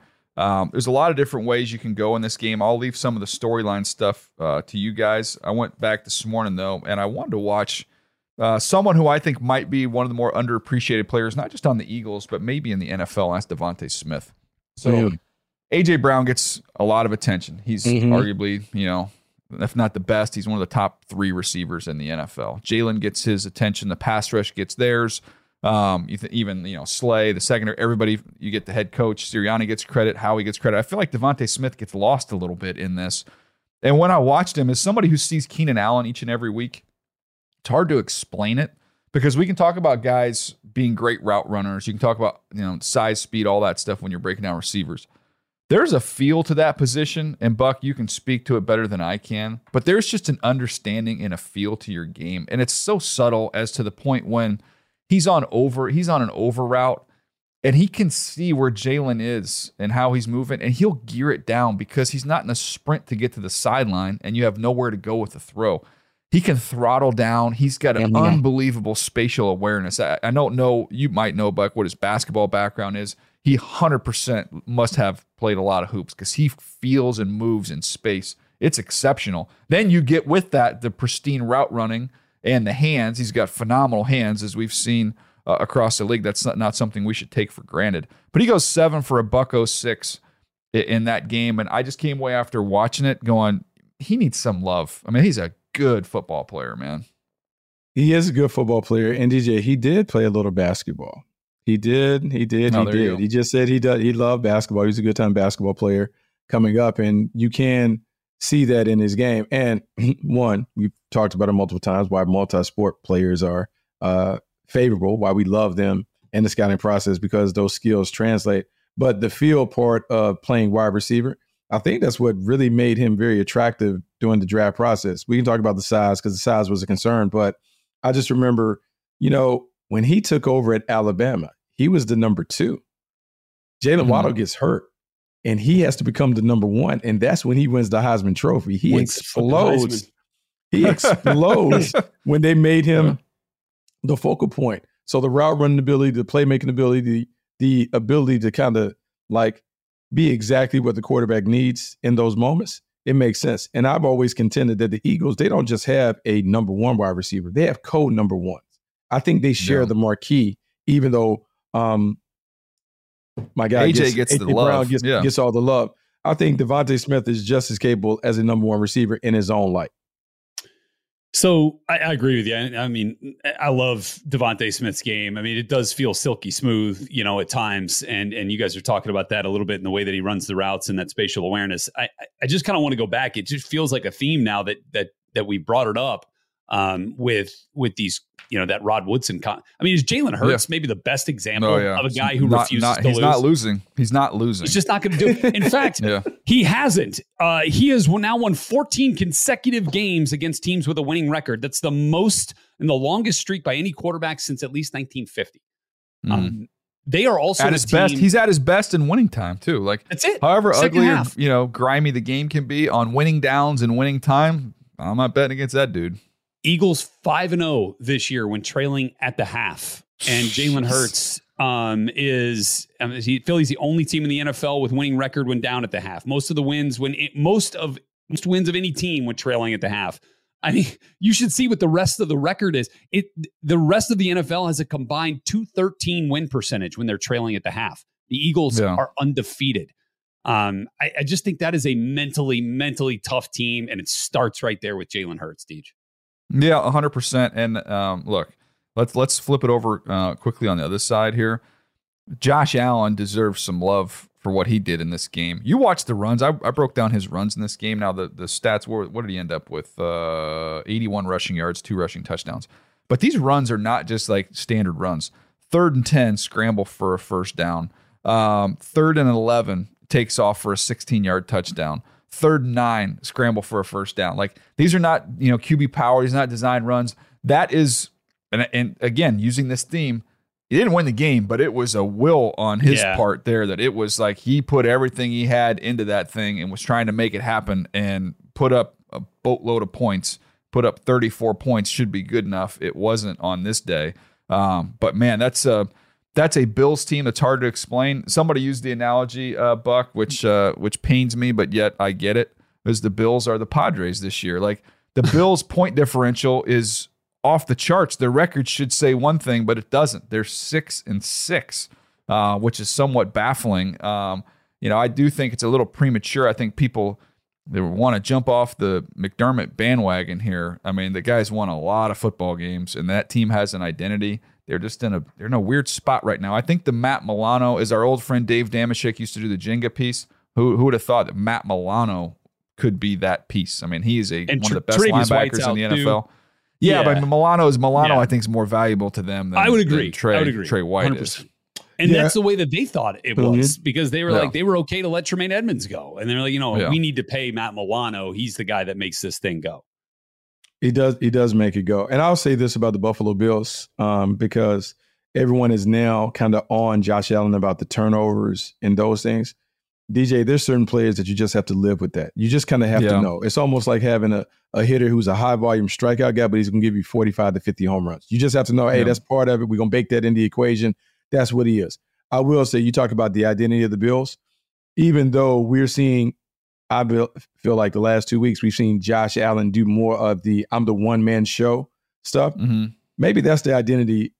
There's a lot of different ways you can go in this game. I'll leave some of the storyline stuff to you guys. I went back this morning, though, and I wanted to watch someone who I think might be one of the more underappreciated players, not just on the Eagles, but maybe in the NFL, and that's Devontae Smith. So A.J. Brown gets a lot of attention. He's arguably, if not the best, he's one of the top three receivers in the NFL. Jalen gets his attention. The pass rush gets theirs. Even Slay, the secondary, everybody, you get the head coach. Sirianni gets credit. Howie gets credit. I feel like Devontae Smith gets lost a little bit in this. And when I watched him, as somebody who sees Keenan Allen each and every week, it's hard to explain it because we can talk about guys being great route runners. You can talk about, size, speed, all that stuff when you're breaking down receivers. There's a feel to that position, and Buck, you can speak to it better than I can, but there's just an understanding and a feel to your game. And it's so subtle as to the point when he's on an over route and he can see where Jalen is and how he's moving, and he'll gear it down because he's not in a sprint to get to the sideline and you have nowhere to go with the throw. He can throttle down. He's got an unbelievable spatial awareness. I don't know, you might know, Buck, what his basketball background is. He 100% must have played a lot of hoops because he feels and moves in space. It's exceptional. Then you get with that the pristine route running and the hands. He's got phenomenal hands, as we've seen across the league. That's not something we should take for granted. But he goes 7 for a $1.06 in that game, and I just came away after watching it going, he needs some love. I mean, he's a good football player, man. He is a good football player, and DJ, he did play a little basketball. He did. He just said he loved basketball. He was a good time basketball player coming up, and you can see that in his game. And we've talked about it multiple times, why multi-sport players are favorable, why we love them in the scouting process, because those skills translate. But the field part of playing wide receiver, I think that's what really made him very attractive during the draft process. We can talk about the size because the size was a concern, but I just remember, when he took over at Alabama, he was the number 2. Jalen Waddle gets hurt, and he has to become the number 1, and that's when he wins the Heisman Trophy. He explodes. He explodes when they made him the focal point. So the route running ability, the playmaking ability, the ability to kind of like be exactly what the quarterback needs in those moments, it makes sense. And I've always contended that the Eagles, they don't just have a number 1 wide receiver. They have co-number 1. I think they share the marquee, even though my guy AJ Brown gets all the love. I think Devontae Smith is just as capable as a number 1 receiver in his own light. So I agree with you. I mean, I love Devontae Smith's game. I mean, it does feel silky smooth, at times. And you guys are talking about that a little bit in the way that he runs the routes and that spatial awareness. I just kind of want to go back. It just feels like a theme now that we brought it up. With these, that Rod Woodson. Is Jalen Hurts maybe the best example of a guy who refuses to lose? He's not losing. He's just not going to do it. In fact, he hasn't. He has now won 14 consecutive games against teams with a winning record. That's the most and the longest streak by any quarterback since at least 1950. They are also at his best. He's at his best in winning time too. Like that's it. However ugly or, grimy the game can be on winning downs and winning time, I'm not betting against that dude. Eagles 5-0 this year when trailing at the half, and Jalen Hurts Philly's the only team in the NFL with winning record when down at the half. Most wins of any team when trailing at the half. I mean, you should see what the rest of the record is. The rest of the NFL has a combined 213 win percentage when they're trailing at the half. The Eagles are undefeated. I just think that is a mentally tough team, and it starts right there with Jalen Hurts, Deej. Yeah, 100%. And look, let's flip it over quickly on the other side here. Josh Allen deserves some love for what he did in this game. You watched the runs. I broke down his runs in this game. Now the stats were, what did he end up with? 81 rushing yards, 2 rushing touchdowns. But these runs are not just like standard runs. 3rd and 10, scramble for a first down. 3rd and 11, takes off for a 16-yard touchdown. 3rd and 9, scramble for a first down. Like, these are not, QB power. These are not design runs. That is, and again, using this theme, he didn't win the game, but it was a will on his part there, that it was like he put everything he had into that thing and was trying to make it happen and put up a boatload of points, put up 34 points, should be good enough. It wasn't on this day. But man, that's a Bills team that's hard to explain. Somebody used the analogy, Buck, which pains me, but yet I get it, is the Bills are the Padres this year. Like, the Bills' point differential is off the charts. Their record should say one thing, but it doesn't. They're 6-6, which is somewhat baffling. I do think it's a little premature. I think people They want to jump off the McDermott bandwagon here. I mean, the guys won a lot of football games, and that team has an identity. They're just in a weird spot right now. I think the Matt Milano is our old friend Dave Damashek used to do the Jenga piece. Who would have thought that Matt Milano could be that piece? I mean, he is one of the best linebackers in the NFL. Yeah, but Milano, I think, is more valuable to them than Trey White 100%. Is. And that's the way that they thought it was, because they were like, they were okay to let Tremaine Edmonds go. And they're like, we need to pay Matt Milano. He's the guy that makes this thing go. He does make it go. And I'll say this about the Buffalo Bills, because everyone is now kind of on Josh Allen about the turnovers and those things. DJ, there's certain players that you just have to live with that. You just kind of have to know. It's almost like having a hitter who's a high volume strikeout guy, but he's going to give you 45 to 50 home runs. You just have to know, hey, that's part of it. We're going to bake that into the equation. That's what he is. I will say, you talk about the identity of the Bills, even though we're seeing, I feel like the last 2 weeks, we've seen Josh Allen do more of the I'm the one-man show stuff. Mm-hmm. Maybe that's the identity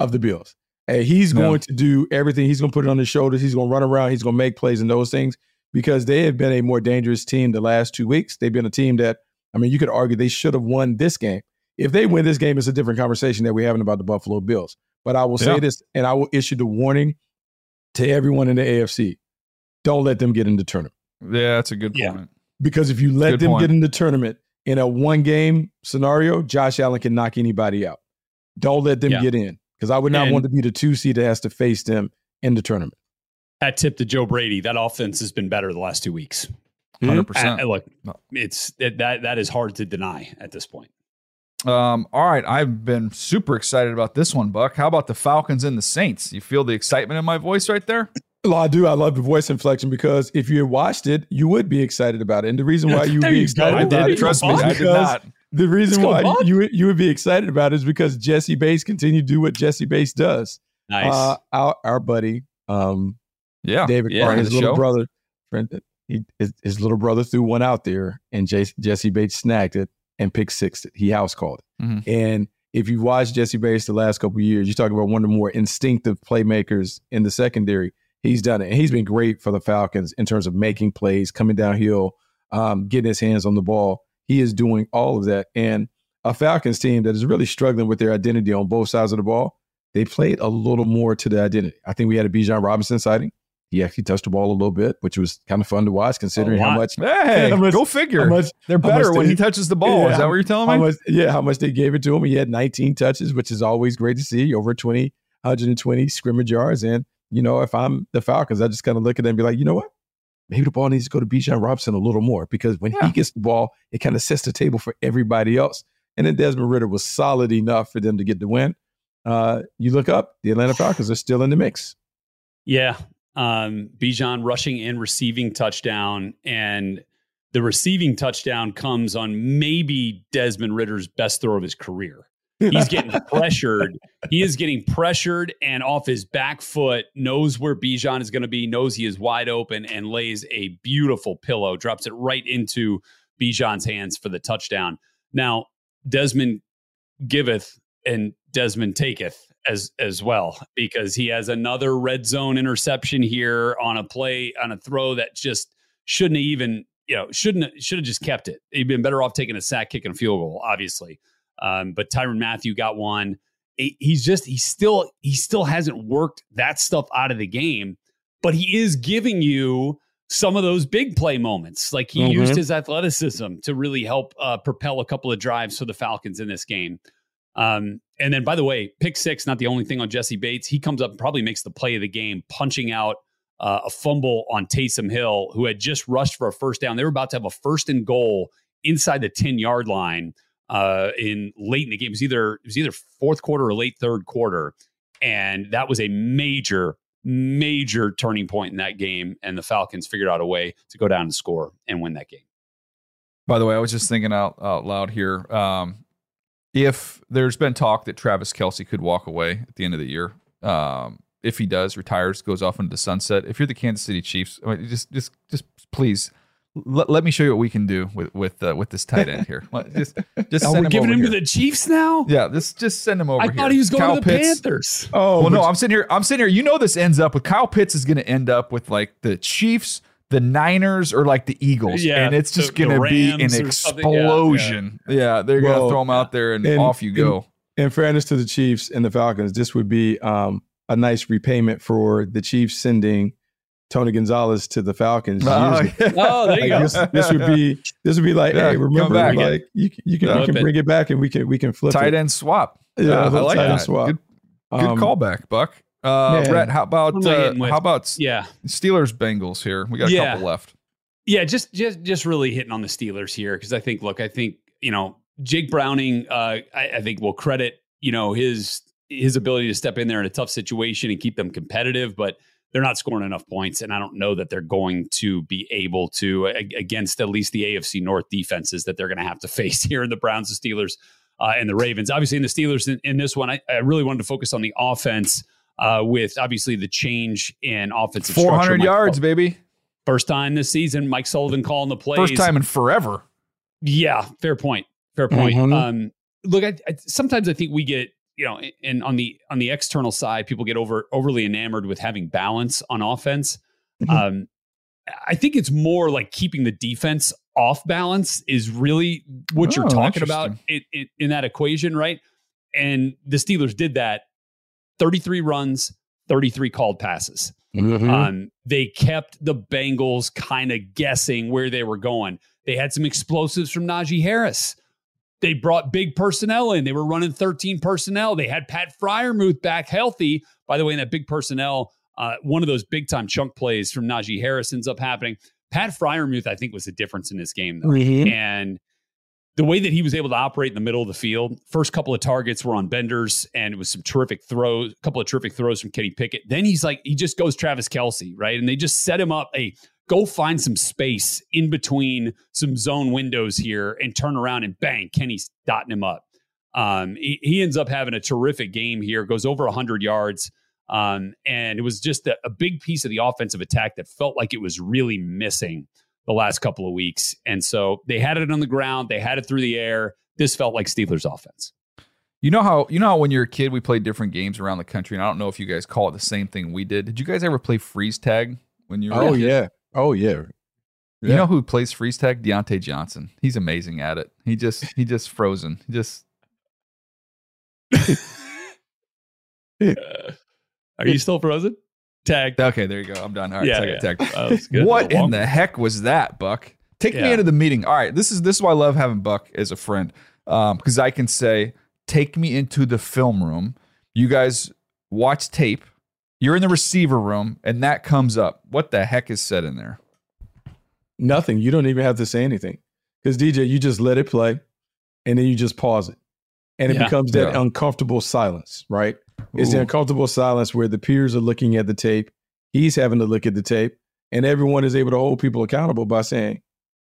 of the Bills. Hey, he's going to do everything. He's going to put it on his shoulders. He's going to run around. He's going to make plays and those things, because they have been a more dangerous team the last 2 weeks. They've been a team that, I mean, you could argue they should have won this game. If they win this game, it's a different conversation that we're having about the Buffalo Bills. But I will say this, and I will issue the warning to everyone in the AFC. Don't let them get in the tournament. Yeah, that's a good point. Because if you let them get in the tournament in a one-game scenario, Josh Allen can knock anybody out. Don't let them get in, because I would not want to be the 2 seed that has to face them in the tournament. That tip to Joe Brady, that offense has been better the last 2 weeks. 100%. Look, that is hard to deny at this point. All right, I've been super excited about this one, Buck. How about the Falcons and the Saints? You feel the excitement in my voice right there? Well, I do. I love the voice inflection, because if you watched it, you would be excited about it. And the reason why you would be excited about it, trust me, I did not. The reason why you would be excited about it is because Jesse Bates continued to do what Jesse Bates does. Nice. Our buddy, David Carr, his little brother, his little brother threw one out there, and Jesse Bates snagged it. And pick six, he house called it. Mm-hmm. And if you watch Jesse Bates the last couple of years, you talk about one of the more instinctive playmakers in the secondary. He's done it. And he's been great for the Falcons in terms of making plays, coming downhill, getting his hands on the ball. He is doing all of that. And a Falcons team that is really struggling with their identity on both sides of the ball, they played a little more to the identity. I think we had a Bijan Robinson sighting. He actually touched the ball a little bit, which was kind of fun to watch, considering go figure. They're better when he touches the ball. Is that what you're telling me? How much they gave it to him. He had 19 touches, which is always great to see, over 120 scrimmage yards. And, if I'm the Falcons, I just kind of look at them and be like, you know what? Maybe the ball needs to go to Bijan Robinson a little more, because when he gets the ball, it kind of sets the table for everybody else. And then Desmond Ridder was solid enough for them to get the win. You look up, the Atlanta Falcons are still in the mix. Yeah. Bijan rushing and receiving touchdown, and the receiving touchdown comes on maybe Desmond Ridder's best throw of his career. He's getting pressured. He is getting pressured and off his back foot, knows where Bijan is going to be, knows he is wide open, and lays a beautiful pillow, drops it right into Bijan's hands for the touchdown. Now, Desmond giveth and Desmond taketh as well, because he has another red zone interception here on a play, on a throw that just shouldn't have even, should have just kept it. He'd been better off taking a sack, kick, and a field goal, obviously. But Tyrann Mathieu got one. He still hasn't worked that stuff out of the game, but he is giving you some of those big play moments. Like he used his athleticism to really help propel a couple of drives for the Falcons in this game. And then, by the way, pick six, not the only thing on Jesse Bates. He comes up and probably makes the play of the game, punching out a fumble on Taysom Hill, who had just rushed for a first down. They were about to have a 1st and goal inside the 10-yard line late in the game. It was either fourth quarter or late third quarter. And that was a major, major turning point in that game. And the Falcons figured out a way to go down and score and win that game. By the way, I was just thinking out loud here. If there's been talk that Travis Kelce could walk away at the end of the year, if he does, retires, goes off into the sunset, if you're the Kansas City Chiefs, I mean, just please let me show you what we can do with this tight end here. Just send him giving over him here. To the Chiefs now. Yeah, just send him over. I thought he was going to the Panthers. Oh well, no, I'm sitting here. You know, this ends up with Kyle Pitts is going to end up with like the Chiefs, the Niners or like the Eagles, and it's just going to be an explosion. They're going to throw them out there and off you go. In fairness to the Chiefs and the Falcons, this would be a nice repayment for the Chiefs sending Tony Gonzalez to the Falcons. There you go. This would be like, hey, remember, like you can bring it back and we can flip tight end swap. Yeah, I like that. Good callback, Buck. Brett, how about Steelers Bengals here? We got a couple left. Yeah, just really hitting on the Steelers here because I think Jake Browning, I think will credit his ability to step in there in a tough situation and keep them competitive, but they're not scoring enough points, and I don't know that they're going to be able to against at least the AFC North defenses that they're going to have to face here in the Browns, the Steelers, and the Ravens. Obviously, in the Steelers in this one, I really wanted to focus on the offense with obviously the change in offensive structure. 400 yards, baby. First time this season, Mike Sullivan calling the plays. First time in forever. Yeah, fair point. Mm-hmm. Look, I sometimes I think we get, and on the external side, people get overly enamored with having balance on offense. Mm-hmm. I think it's more like keeping the defense off balance is really what you're talking about in that equation, right? And the Steelers did that. 33 runs, 33 called passes. Mm-hmm. They kept the Bengals kind of guessing where they were going. They had some explosives from Najee Harris. They brought big personnel in. They were running 13 personnel. They had Pat Fryermuth back healthy. By the way, in that big personnel, one of those big-time chunk plays from Najee Harris ends up happening. Pat Fryermuth, I think, was the difference in this game, though. Mm-hmm. And the way that he was able to operate in the middle of the field, first couple of targets were on Benders, and it was some terrific throws, a couple of terrific throws from Kenny Pickett. Then he just goes Travis Kelce, right? And they just set him up go find some space in between some zone windows here and turn around and bang, Kenny's dotting him up. He ends up having a terrific game here, goes over 100 yards. And it was just a big piece of the offensive attack that felt like it was really missing the last couple of weeks. And so they had it on the ground. They had it through the air. This felt like Steelers offense. You know how when you're a kid, we played different games around the country. And I don't know if you guys call it the same thing we did. Did you guys ever play freeze tag when you were a kid? Oh yeah. You know who plays freeze tag? Deontay Johnson. He's amazing at it. He just frozen. He just. Are you still frozen? Tag. Okay, there you go. I'm done. All right, tag. What in the heck was that, Buck? Take me into the meeting. All right, this is why I love having Buck as a friend, because I can say, take me into the film room. You guys watch tape. You're in the receiver room, and that comes up. What the heck is said in there? Nothing. You don't even have to say anything. Because, DJ, you just let it play, and then you just pause it. And it becomes that uncomfortable silence, right? Ooh. It's the uncomfortable silence where the peers are looking at the tape. He's having to look at the tape. And everyone is able to hold people accountable by saying,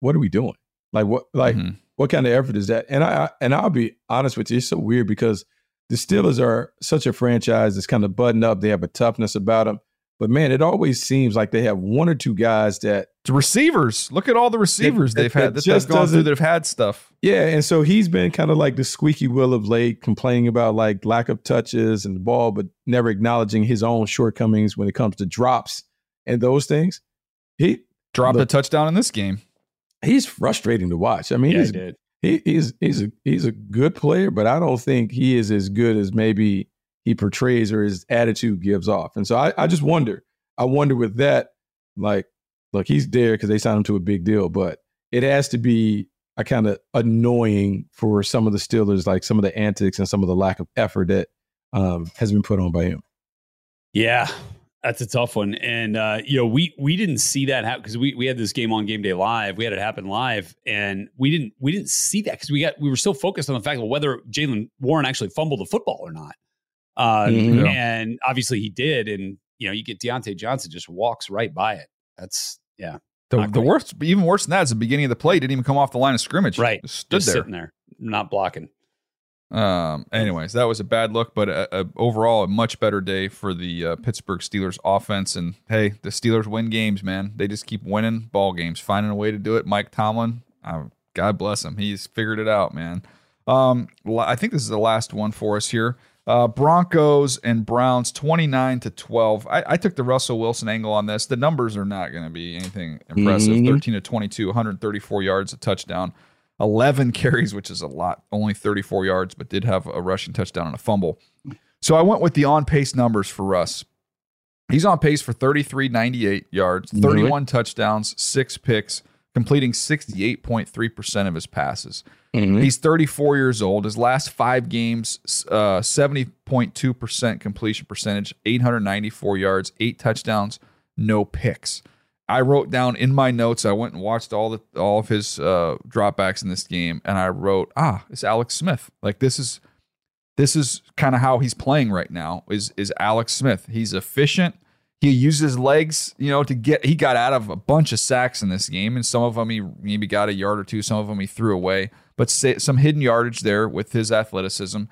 what are we doing? Like, what kind of effort is that? And I'll be honest with you, it's so weird because the Steelers are such a franchise that's kind of buttoned up. They have a toughness about them. But, man, it always seems like they have one or two guys that – the receivers. Look at all the receivers that have had stuff. Yeah, and so he's been kind of like the squeaky wheel of late, complaining about like lack of touches and the ball, but never acknowledging his own shortcomings when it comes to drops and those things. He dropped a touchdown in this game. He's frustrating to watch. I mean, he's a good player, but I don't think he is as good as maybe he portrays or his attitude gives off. And so I just wonder. I wonder with that, like, look, he's there because they signed him to a big deal, but it has to be a kind of annoying for some of the Steelers, like some of the antics and some of the lack of effort that has been put on by him. Yeah, that's a tough one. And, we didn't see that happen because we had this game on Game Day Live. We had it happen live, and we didn't see that because we were so focused on the fact of whether Jaylen Warren actually fumbled the football or not. And obviously he did. And, you get Deontay Johnson just walks right by it. That's the worst, even worse than that is the beginning of the play. Didn't even come off the line of scrimmage. Right. Just sitting there, not blocking. Anyways, that was a bad look, but overall a much better day for the Pittsburgh Steelers offense. And hey, the Steelers win games, man. They just keep winning ball games, finding a way to do it. Mike Tomlin, God bless him. He's figured it out, man. I think this is the last one for us here. Broncos and Browns 29-12. I took the Russell Wilson angle on this. The numbers are not going to be anything impressive. 13-22, 134 yards, a touchdown, 11 carries, which is a lot, only 34 yards, but did have a rushing touchdown and a fumble. So I went with the on-pace numbers for Russ. He's on pace for 3,398 yards, 31 touchdowns, 6 picks, completing 68.3% of his passes. He's 34 years old. His last 5 games, 70.2% completion percentage, 894 yards, 8 touchdowns, no picks. I wrote down in my notes, I went and watched all of his dropbacks in this game, and I wrote, it's Alex Smith. Like, this is kind of how he's playing right now, is Alex Smith. He's efficient. He used his legs, he got out of a bunch of sacks in this game, and some of them he maybe got a yard or two, some of them he threw away, but some hidden yardage there with his athleticism.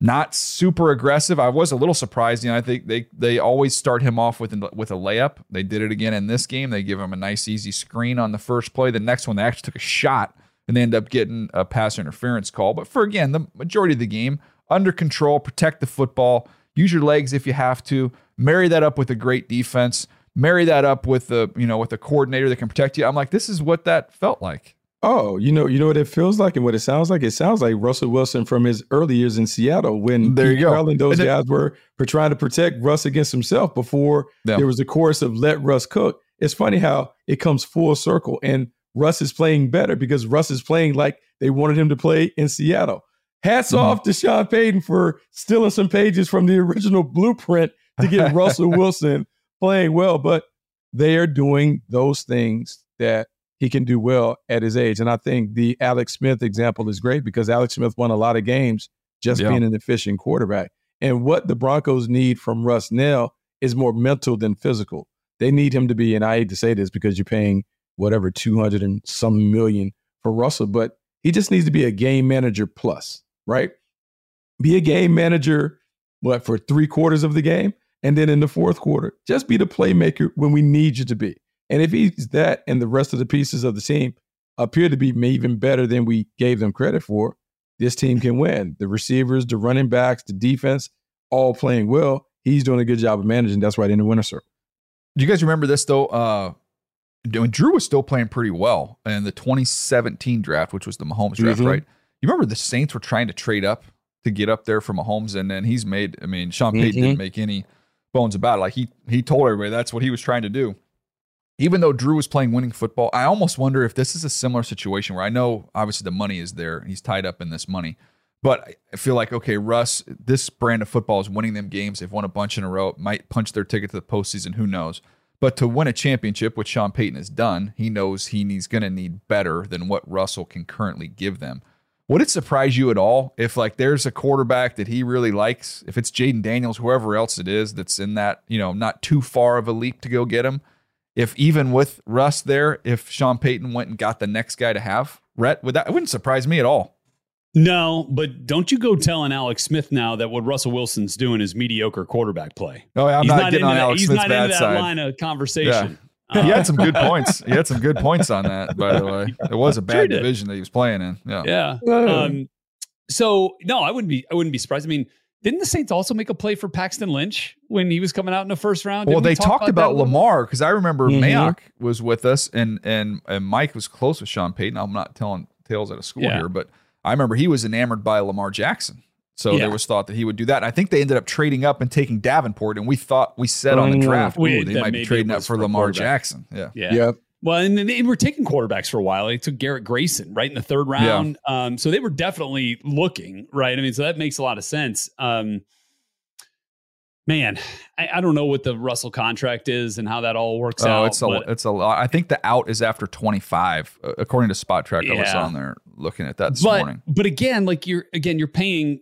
Not super aggressive. I was a little surprised. I think they always start him off with a layup. They did it again in this game. They give him a nice, easy screen on the first play. The next one, they actually took a shot, and they end up getting a pass interference call. But for, again, the majority of the game, under control, protect the football, use your legs if you have to, marry that up with a great defense, marry that up with a coordinator that can protect you. I'm like, this is what that felt like. Oh, you know what it feels like and what it sounds like? It sounds like Russell Wilson from his early years in Seattle when Carroll and those guys were trying to protect Russ against himself before there was the chorus of let Russ cook. It's funny how it comes full circle, and Russ is playing better because Russ is playing like they wanted him to play in Seattle. Hats off to Sean Payton for stealing some pages from the original blueprint to get Russell Wilson playing well, but they are doing those things that he can do well at his age. And I think the Alex Smith example is great because Alex Smith won a lot of games just being an efficient quarterback. And what the Broncos need from Russ now is more mental than physical. They need him to be, and I hate to say this because you're paying whatever, 200 and some million for Russell, but he just needs to be a game manager plus, right? Be a game manager, for 3/4 of the game? And then in the fourth quarter, just be the playmaker when we need you to be. And if he's that and the rest of the pieces of the team appear to be even better than we gave them credit for, this team can win. The receivers, the running backs, the defense, all playing well. He's doing a good job of managing. That's right in the winner's circle. Do you guys remember this, though? When Drew was still playing pretty well in the 2017 draft, which was the Mahomes draft, right? You remember the Saints were trying to trade up to get up there for Mahomes, and then Sean Payton didn't make any bones about it. Like, he told everybody that's what he was trying to do. Even though Drew was playing winning football, I almost wonder if this is a similar situation where I know obviously the money is there and he's tied up in this money, but I feel like, okay, Russ, this brand of football is winning them games. They've won a bunch in a row. It might punch their ticket to the postseason. Who knows? But to win a championship, which Sean Payton has done, he knows he's going to need better than what Russell can currently give them. Would it surprise you at all if there's a quarterback that he really likes, if it's Jaden Daniels, whoever else it is that's in that, not too far of a leap to go get him? If even with Russ there, if Sean Payton went and got the next guy to have, Rhett, it wouldn't surprise me at all. No, but don't you go telling Alex Smith now that what Russell Wilson's doing is mediocre quarterback play. Oh, yeah, I'm not getting on Alex Smith's bad side. He's not into that line of conversation. Yeah. He had some good points. He had some good points on that, by the way. It was a bad division that he was playing in. Yeah. So, no, I wouldn't be surprised. I mean, didn't the Saints also make a play for Paxton Lynch when he was coming out in the first round? Well, they talked about Lamar because I remember Mayock was with us and Mike was close with Sean Payton. I'm not telling tales out of school here, but I remember he was enamored by Lamar Jackson. So there was thought that he would do that. And I think they ended up trading up and taking Davenport, and we thought we said on the draft, they might be trading up for Lamar Jackson. Yeah. Well, and they were taking quarterbacks for a while. They took Garrett Grayson right in the third round. Yeah. So they were definitely looking, right? I mean, so that makes a lot of sense. I don't know what the Russell contract is and how that all works out. It's a lot. I think the out is after 25, according to Spot Track. I was on there looking at that this morning. But again, you're paying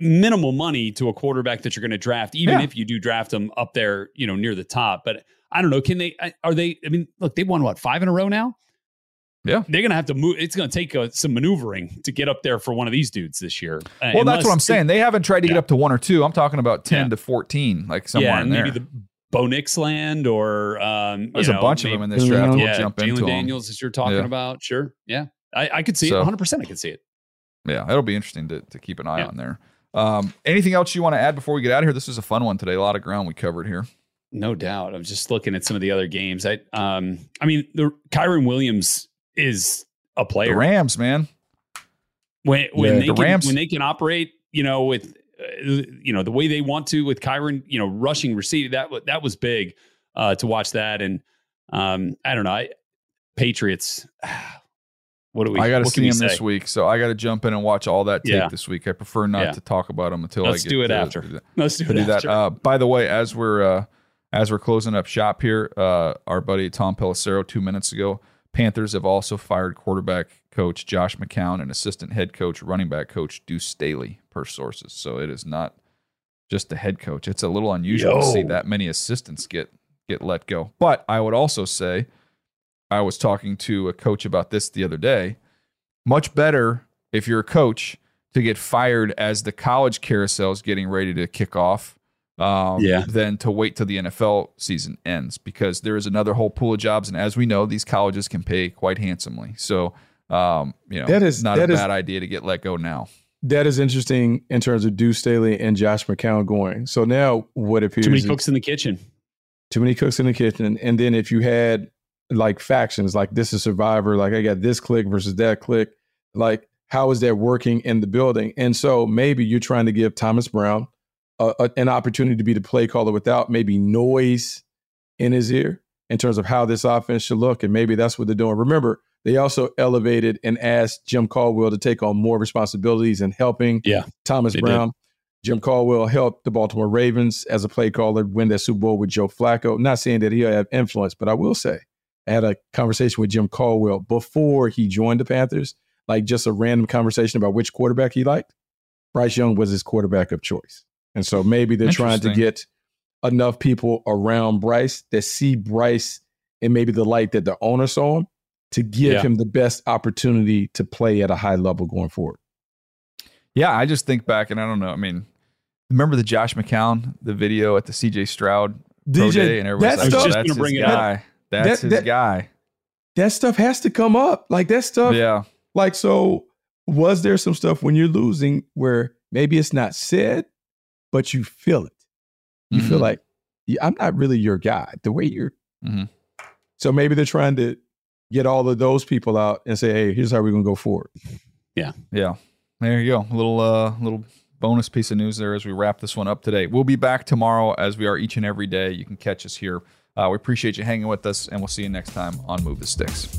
minimal money to a quarterback that you're going to draft, even if you do draft them up there, near the top. But I don't know. They've won what, 5 in a row now? Yeah. They're going to have to move. It's going to take some maneuvering to get up there for one of these dudes this year. That's what I'm saying. They haven't tried to get up to 1 or 2. I'm talking about 10 to 14, somewhere in there. Maybe the Bo Nix land or there's a bunch of them in this draft. We'll jump Jalen into Daniels them. That you're talking about. Sure. Yeah. I could see it. 100% I could see it. Yeah. It'll be interesting to keep an eye on there. Anything else you want to add before we get out of here? This is a fun one today. A lot of ground we covered here. No doubt. I was just looking at some of the other games. I mean, the Kyren Williams is a player. The Rams, man. When they can operate, you know, with, you know, the way they want to with Kyren, you know, rushing, receiving, that was big to watch that. And I don't know. Patriots. What do we? I got to see him this week, so I got to jump in and watch all that tape this week. I prefer not to talk about him until I get do it after. Let's do it after. By the way, as we're closing up shop here, our buddy Tom Pelissero 2 minutes ago, Panthers have also fired quarterback coach Josh McCown and assistant head coach, running back coach Deuce Staley, per sources. So it is not just the head coach. It's a little unusual to see that many assistants get let go. But I would also say, I was talking to a coach about this the other day. Much better if you're a coach to get fired as the college carousel is getting ready to kick off than to wait till the NFL season ends, because there is another whole pool of jobs. And as we know, these colleges can pay quite handsomely. So, you know, that is not a bad idea to get let go now. That is interesting in terms of Deuce Staley and Josh McCown going. So now what appears... Too many cooks in the kitchen. And then if you had... like factions, like this is Survivor, like I got this clique versus that clique, like how is that working in the building? And so maybe you're trying to give Thomas Brown an opportunity to be the play caller without maybe noise in his ear in terms of how this offense should look. And maybe that's what they're doing. Remember, they also elevated and asked Jim Caldwell to take on more responsibilities in helping Thomas Brown. Did. Jim Caldwell helped the Baltimore Ravens as a play caller win that Super Bowl with Joe Flacco. Not saying that he'll have influence, but I will say, I had a conversation with Jim Caldwell before he joined the Panthers, like just a random conversation about which quarterback he liked. Bryce Young was his quarterback of choice. And so maybe they're trying to get enough people around Bryce that see Bryce in maybe the light that the owner saw him to give him the best opportunity to play at a high level going forward. Yeah, I just think back and I don't know. I mean, remember the Josh McCown, the video at the C.J. Stroud Pro Day, and everybody's like, oh, that's his guy. That's his guy. That stuff has to come up. Like that stuff. Yeah. Like, so was there some stuff when you're losing where maybe it's not said, but you feel it? You feel like, I'm not really your guy the way you're. So maybe they're trying to get all of those people out and say, hey, here's how we're going to go forward. Yeah. Yeah. There you go. A little, little bonus piece of news there as we wrap this one up today. We'll be back tomorrow as we are each and every day. You can catch us here. We appreciate you hanging with us, and we'll see you next time on Move the Sticks.